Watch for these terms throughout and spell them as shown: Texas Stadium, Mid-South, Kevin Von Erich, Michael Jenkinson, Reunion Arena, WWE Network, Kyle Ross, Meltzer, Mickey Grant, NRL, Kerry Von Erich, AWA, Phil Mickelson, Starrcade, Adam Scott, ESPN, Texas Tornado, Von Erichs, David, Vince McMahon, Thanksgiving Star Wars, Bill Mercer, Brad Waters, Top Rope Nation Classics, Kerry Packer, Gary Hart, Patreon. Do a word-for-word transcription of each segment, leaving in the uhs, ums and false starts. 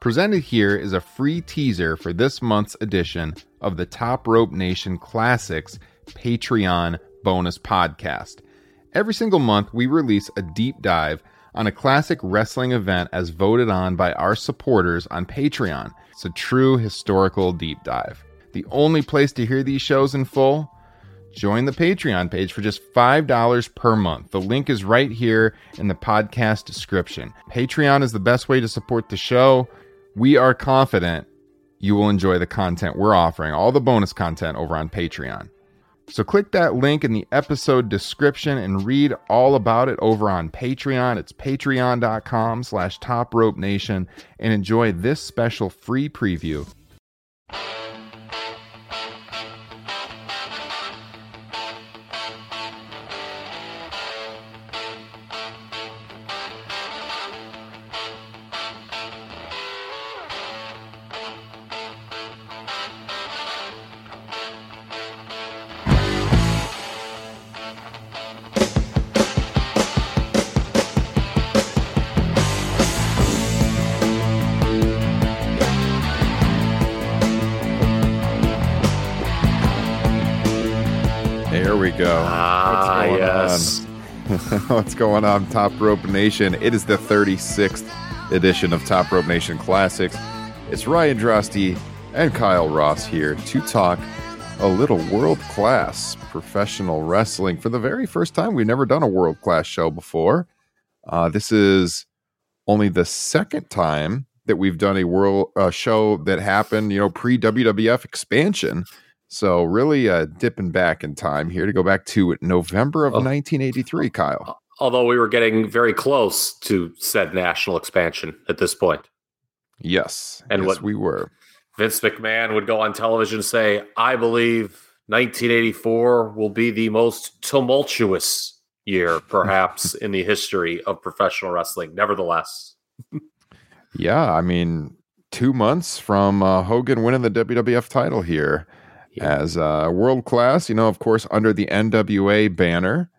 Presented here is a free teaser for this month's edition of the Top Rope Nation Classics Patreon bonus podcast. Every single month, we release a deep dive on a classic wrestling event as voted on by our supporters on Patreon. It's a true historical deep dive. The only place to hear these shows in full? Join the Patreon page for just five dollars per month. The link is right here in the podcast description. Patreon is the best way to support the show. We are confident you will enjoy the content we're offering, all the bonus content over on Patreon. So click that link in the episode description and read all about it over on Patreon. It's patreon.com slash Top Rope Nation and enjoy this special free preview. What's going on, Top Rope Nation? It is the thirty-sixth edition of Top Rope Nation Classics. It's Ryan Droste and Kyle Ross here to talk a little world-class professional wrestling for the very first time. We've never done a world-class show before. Uh, this is only the second time that we've done a world uh, show that happened, you know, pre-W W F expansion. So really uh, dipping back in time here to go back to November of oh. nineteen eighty-three, Kyle. Although we were getting very close to said national expansion at this point. Yes, and yes what we were. Vince McMahon would go on television and say, I believe nineteen eighty-four will be the most tumultuous year, perhaps, in the history of professional wrestling, nevertheless. Yeah, I mean, two months from uh, Hogan winning the W W F title here. As uh, World Class, you know, of course, under the N W A banner,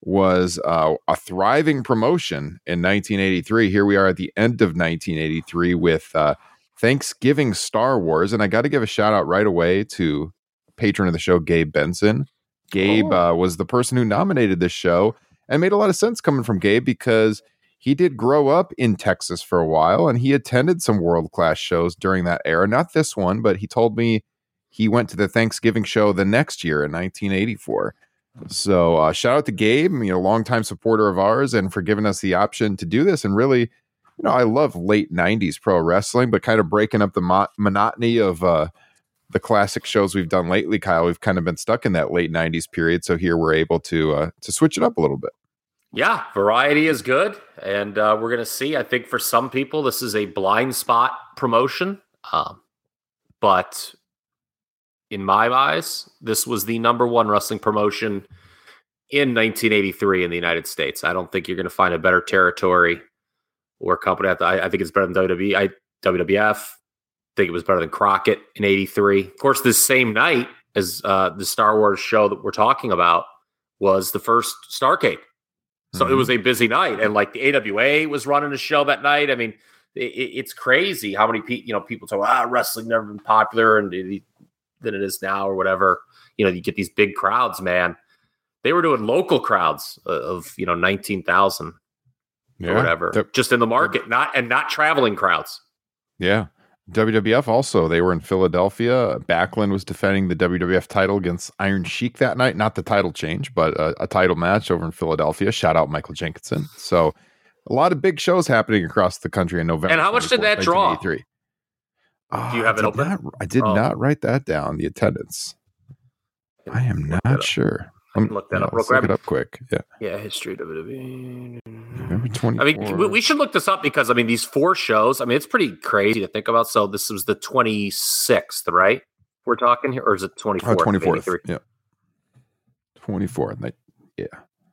was uh, a thriving promotion in nineteen eighty-three. Here we are at the end of nineteen eighty-three with uh, Thanksgiving Star Wars. And I got to give a shout out right away to patron of the show, Gabe Benson. Gabe oh. uh, was the person who nominated this show, and made a lot of sense coming from Gabe because he did grow up in Texas for a while and he attended some World Class shows during that era. Not this one, but he told me he went to the Thanksgiving show the next year in nineteen eighty-four. So uh, shout out to Gabe, you know, longtime supporter of ours, and for giving us the option to do this. And really, you know, I love late nineties pro wrestling, but kind of breaking up the mo- monotony of uh, the classic shows we've done lately, Kyle. We've kind of been stuck in that late nineties period. So here we're able to uh, to switch it up a little bit. Yeah, variety is good. And uh, we're going to see. I think for some people, this is a blind spot promotion. Um, but in my eyes, this was the number one wrestling promotion in nineteen eighty-three in the United States. I don't think you're going to find a better territory or company. I, I think it's better than W W E, I, W W F. I think it was better than Crockett in eighty-three. Of course, this same night as uh, the Star Wars show that we're talking about was the first Starrcade. So mm-hmm. It was a busy night, and like the A W A was running a show that night. I mean, it, it's crazy how many pe- you know people talk, ah, wrestling never been popular and it, than it is now or whatever. You know, you get these big crowds, man. They were doing local crowds of, you know, nineteen thousand yeah, or whatever, the, just in the market, the, not and not traveling crowds. Yeah. W W F also, they were in Philadelphia. Backlund was defending the W W F title against Iron Sheik that night. Not the title change, but a, a title match over in Philadelphia. Shout out Michael Jenkinson. So a lot of big shows happening across the country in November. And how much did that draw? Oh, do you have it open? Not, I did oh. not write that down, the attendance. I am not sure. I'm, look that no, up real quick. Look it up quick. Yeah. Yeah. History W W E. November twenty-fourth. I mean, we, we should look this up because, I mean, these four shows, I mean, it's pretty crazy to think about. So this was the twenty-sixth, right? We're talking here, or is it twenty-fourth? Oh, twenty-fourth. Yeah. twenty-fourth. Yeah.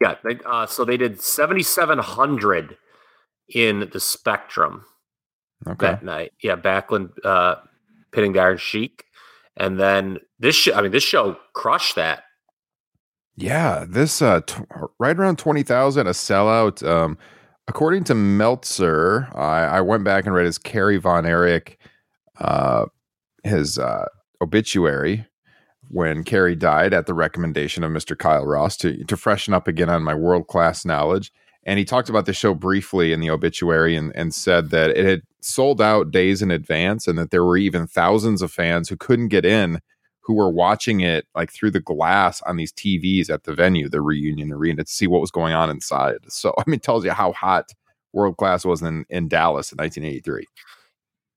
Yeah. They, uh, so they did seventy-seven hundred in the Spectrum okay. that night. Yeah. Backlund uh, pitting the Iron Sheik. And then this, sh- I mean, this show crushed that. Yeah, this uh, t- right around twenty thousand, a sellout. Um, according to Meltzer, I, I went back and read his Kerry Von Erich, uh, his uh, obituary when Kerry died at the recommendation of Mister Kyle Ross to, to freshen up again on my world-class knowledge. And he talked about the show briefly in the obituary and, and said that it had sold out days in advance and that there were even thousands of fans who couldn't get in, who were watching it like through the glass on these T Vs at the venue, the Reunion Arena, to see what was going on inside. So, I mean, it tells you how hot World Class was in, in Dallas in nineteen eighty-three.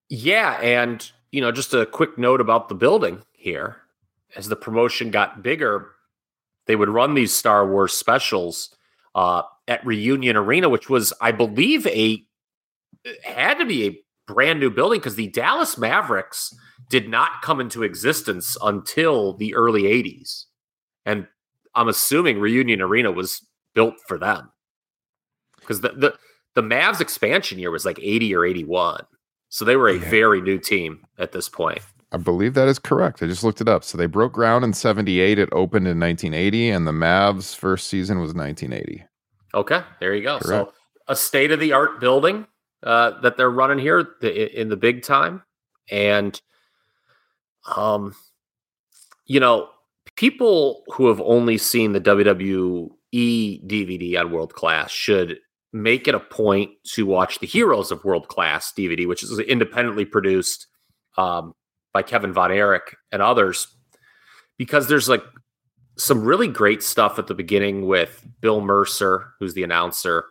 Yeah. And, you know, just a quick note about the building here. As the promotion got bigger, they would run these Star Wars specials uh, at Reunion Arena, which was, I believe, a had to be a brand new building because the Dallas Mavericks did not come into existence until the early eighties. And I'm assuming Reunion Arena was built for them. Because the, the, the Mavs expansion year was like eighty or eighty-one. So they were a yeah. very new team at this point. I believe that is correct. I just looked it up. So they broke ground in seventy-eight. It opened in nineteen eighty. And the Mavs' first season was nineteen eighty. Okay, there you go. Correct. So a state-of-the-art building uh, that they're running here in the big time. And Um, you know, people who have only seen the W W E D V D on World Class should make it a point to watch the Heroes of World Class D V D, which is independently produced um, by Kevin Von Erich and others, because there's like some really great stuff at the beginning with Bill Mercer, who's the announcer.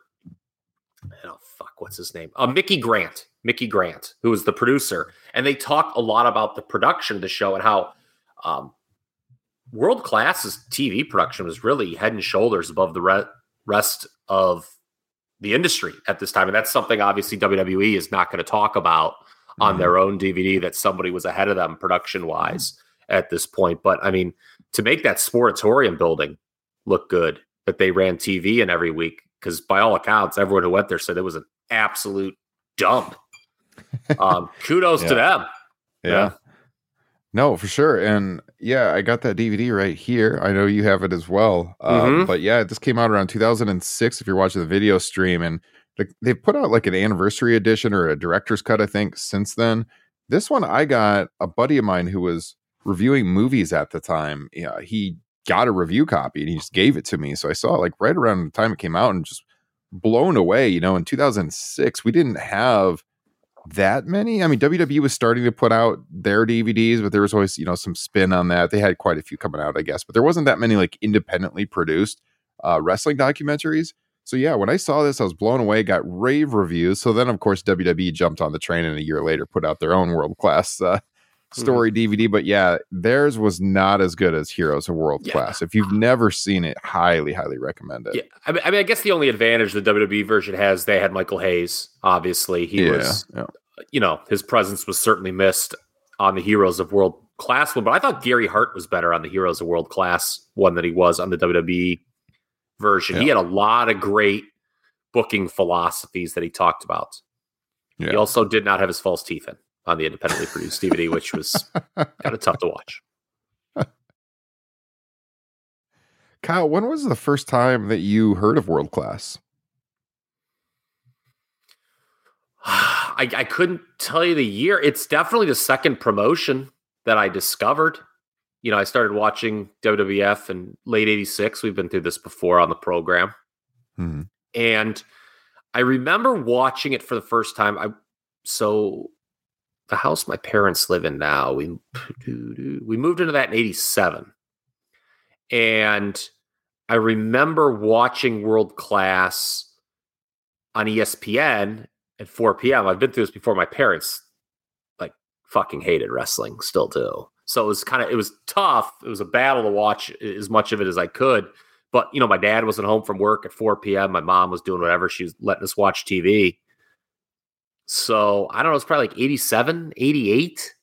Oh, fuck, what's his name? Uh, Mickey Grant. Mickey Grant, who was the producer, and they talk a lot about the production of the show and how um, World Class's T V production was really head and shoulders above the re- rest of the industry at this time. And that's something obviously W W E is not going to talk about mm-hmm. on their own D V D, that somebody was ahead of them production wise mm-hmm. at this point. But I mean, to make that Sportatorium building look good, that they ran T V in every week, because by all accounts, everyone who went there said it was an absolute dump. um kudos yeah. to them yeah. yeah no for sure and yeah I got that D V D right here. I know you have it as well. mm-hmm. Um but yeah, this came out around two thousand six if you're watching the video stream, and like they've put out like an anniversary edition or a director's cut I think since then. This one I got a buddy of mine who was reviewing movies at the time. Yeah, he got a review copy and he just gave it to me, so I saw it like right around the time it came out and just blown away. You know, in two thousand six we didn't have that many. I mean, W W E was starting to put out their D V Ds, but there was always, you know, some spin on that. They had quite a few coming out, I guess, but there wasn't that many like independently produced uh wrestling documentaries. So yeah, when I saw this, I was blown away, got rave reviews. So then, of course, W W E jumped on the train and a year later put out their own World Class uh, story mm-hmm. D V D. But yeah, theirs was not as good as Heroes of World yeah. Class. If you've never seen it, highly, highly recommend it. Yeah, I mean, I mean, I guess the only advantage the W W E version has, they had Michael Hayes, obviously. He yeah, was, yeah. you know, his presence was certainly missed on the Heroes of World Class one. But I thought Gary Hart was better on the Heroes of World Class one than he was on the W W E version. Yeah. He had a lot of great booking philosophies that he talked about. Yeah. He also did not have his false teeth in on the independently produced D V D, which was kind of tough to watch. Kyle, when was the first time that you heard of World Class? I, I couldn't tell you the year. It's definitely the second promotion that I discovered. You know, I started watching W W F in late eighty-six. We've been through this before on the program. Mm-hmm. And I remember watching it for the first time. I So the house my parents live in now, we, we moved into that in eighty-seven. And I remember watching World Class on E S P N at four p.m. I've been through this before. My parents, like, fucking hated wrestling, still do. So it was kind of, it was tough. It was a battle to watch as much of it as I could. But, you know, my dad wasn't home from work at four p.m. My mom was doing whatever. She was letting us watch T V. So I don't know. It's probably like eighty-seven, eighty-eight.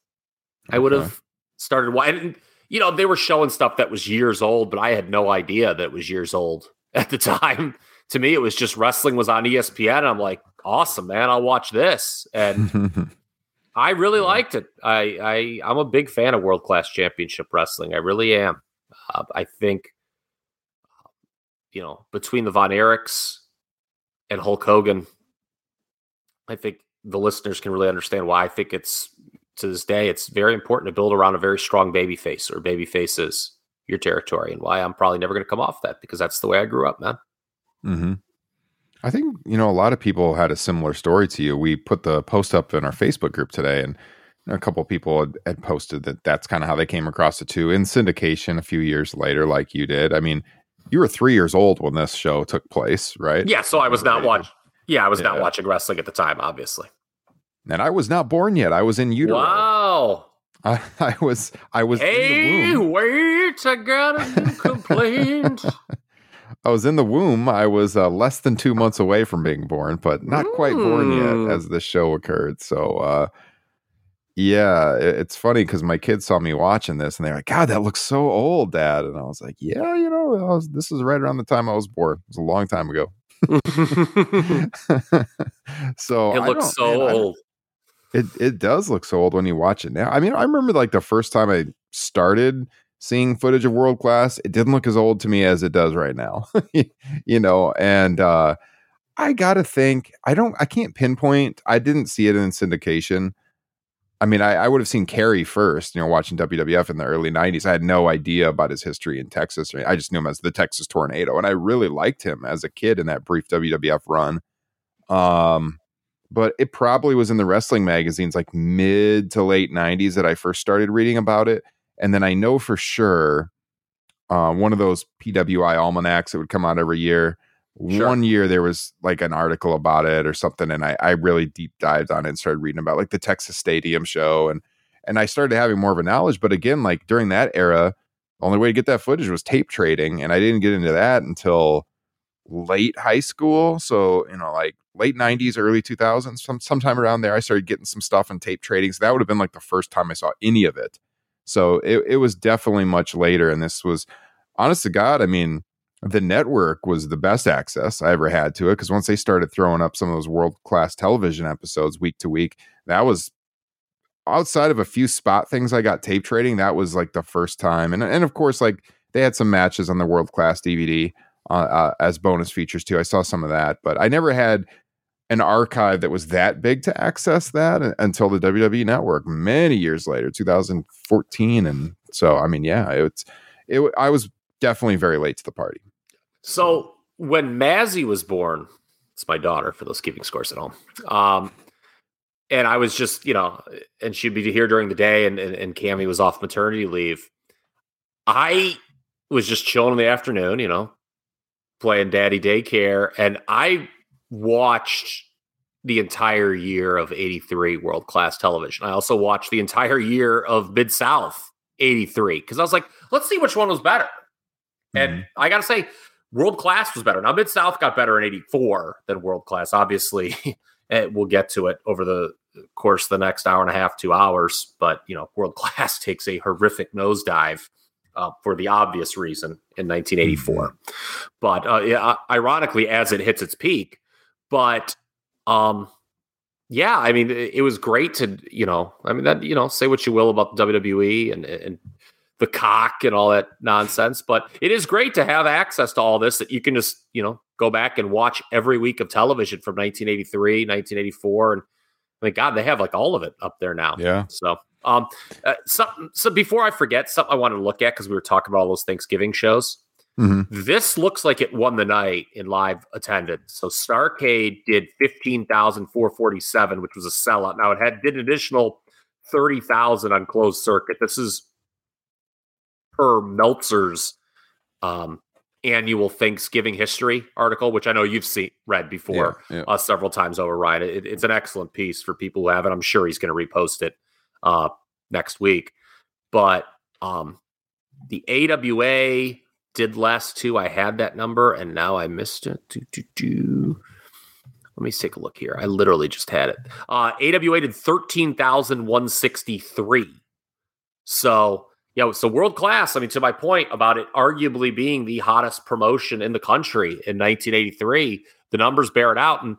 Okay. I would have started. And, you know, they were showing stuff that was years old, but I had no idea that it was years old at the time. To me, it was just wrestling was on E S P N. And I'm like, awesome, man. I'll watch this. And I really yeah. liked it. I, I, I'm a big fan of World Class Championship Wrestling. I really am. Uh, I think, you know, between the Von Erichs and Hulk Hogan, I think the listeners can really understand why I think it's, to this day, it's very important to build around a very strong baby face or baby faces, your territory, and why I'm probably never going to come off that, because that's the way I grew up, man. Mm-hmm. I think, you know, a lot of people had a similar story to you. We put the post up in our Facebook group today, and a couple of people had, had posted that that's kind of how they came across it too, in syndication a few years later, like you did. I mean, you were three years old when this show took place, right? Yeah. So I was not watching. Yeah. I was yeah. not watching wrestling at the time, obviously. And I was not born yet. I was in utero. Wow. I, I was, I was hey, in the womb. Wait, I got a new complaint. I was in the womb. I was uh, less than two months away from being born, but not Ooh. quite born yet as this show occurred. So, uh, yeah, it, it's funny because my kids saw me watching this and they're like, God, that looks so old, Dad. And I was like, yeah, you know, I was, this is right around the time I was born. It was a long time ago. So it looks so man, old. It, it does look so old when you watch it now. I mean, I remember like the first time I started seeing footage of World Class, it didn't look as old to me as it does right now, you know, and uh, I got to think, I don't, I can't pinpoint. I didn't see it in syndication. I mean, I, I would have seen Kerry first, you know, watching W W F in the early nineties. I had no idea about his history in Texas. I just knew him as the Texas Tornado. And I really liked him as a kid in that brief W W F run. Um, but it probably was in the wrestling magazines, like mid to late nineties that I first started reading about it. And then I know for sure uh, one of those P W I almanacs that would come out every year. Sure. One year there was like an article about it or something. And I, I really deep dived on it and started reading about like the Texas Stadium show. And, and I started having more of a knowledge. But again, like during that era, the only way to get that footage was tape trading. And I didn't get into that until late high school. So, you know, like late nineties, early two thousands, some, sometime around there, I started getting some stuff in tape trading. So that would have been like the first time I saw any of it. So it, it was definitely much later. And this was, honest to God, I mean, the network was the best access I ever had to it. Because once they started throwing up some of those world-class television episodes week to week, that was, outside of a few spot things I got tape trading, that was like the first time. And, and of course, like they had some matches on the world-class D V D uh, uh, as bonus features too. I saw some of that, but I never had an archive that was that big to access that until the W W E Network many years later, two thousand fourteen. And so, I mean, yeah, it's, it, I was definitely very late to the party. So when Mazzy was born, it's my daughter for those keeping scores at home. Um, and I was just, you know, and she'd be here during the day and, and, and Cammy was off maternity leave. I was just chilling in the afternoon, you know, playing Daddy Daycare, and I watched the entire year of eighty-three World Class Television. I also watched the entire year of Mid-South eighty-three because I was like, let's see which one was better. Mm-hmm. And I got to say, World Class was better. Now, Mid-South got better in eighty-four than World Class, obviously. And we'll get to it over the course of the next hour and a half, two hours. But, you know, World Class takes a horrific nosedive uh, for the obvious reason in nineteen eighty-four. Mm-hmm. But uh, yeah, ironically, as it hits its peak, but Um, yeah, I mean, it, it was great to, you know, I mean that, you know, say what you will about the W W E and, and the cock and all that nonsense, but it is great to have access to all this that you can just, you know, go back and watch every week of television from nineteen eighty-three, nineteen eighty-four. And I mean, God, they have like all of it up there now. Yeah. So, um, uh, something, so before I forget, something I wanted to look at, cause we were talking about all those Thanksgiving shows. Mm-hmm. This looks like it won the night in live attendance. So Starrcade did fifteen thousand four hundred forty-seven, which was a sellout. Now it had did an additional thirty thousand on closed circuit. This is per Meltzer's um, annual Thanksgiving history article, which I know you've seen read before yeah, yeah. Uh, several times over, Ryan. It, it's an excellent piece for people who haven't. I'm sure he's going to repost it uh, next week. But um, the A W A did last two. I had that number and now I missed it. Do, do, do. Let me take a look here. I literally just had it. Uh, A W A did thirteen thousand one hundred sixty-three. So, you know, so World Class, I mean, to my point about it arguably being the hottest promotion in the country in nineteen eighty-three, the numbers bear it out. And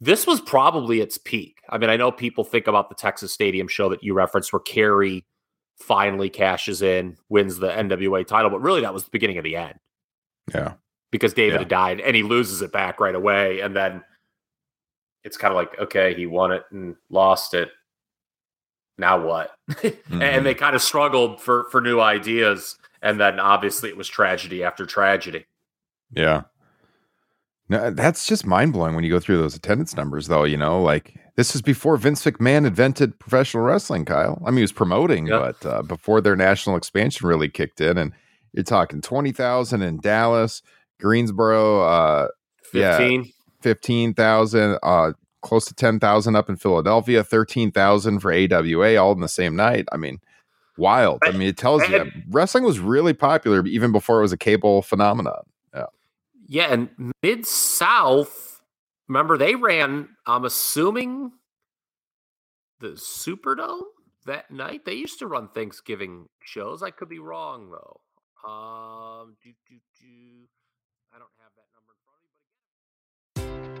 this was probably its peak. I mean, I know people think about the Texas Stadium show that you referenced where Kerry finally cashes in, wins the N W A title, but really that was the beginning of the end. Yeah, because David yeah. had died, and he loses it back right away, and then it's kind of like, okay, he won it and lost it. Now what? Mm-hmm. And they kind of struggled for for new ideas, and then obviously it was tragedy after tragedy. Yeah, no, that's just mind blowing when you go through those attendance numbers, though. You know, like, this is before Vince McMahon invented professional wrestling, Kyle. I mean, he was promoting, yeah. but uh, before their national expansion really kicked in. And you're talking twenty thousand in Dallas, Greensboro, uh, fifteen. Yeah, fifteen thousand, uh, close to ten thousand up in Philadelphia, thirteen thousand for A W A, all in the same night. I mean, wild. I mean, it tells you that wrestling was really popular even before it was a cable phenomenon. Yeah. Yeah. And Mid-South, remember, they ran, I'm assuming, the Superdome that night. They used to run Thanksgiving shows. I could be wrong, though. Um, do, do, do. I don't have that number in front of me.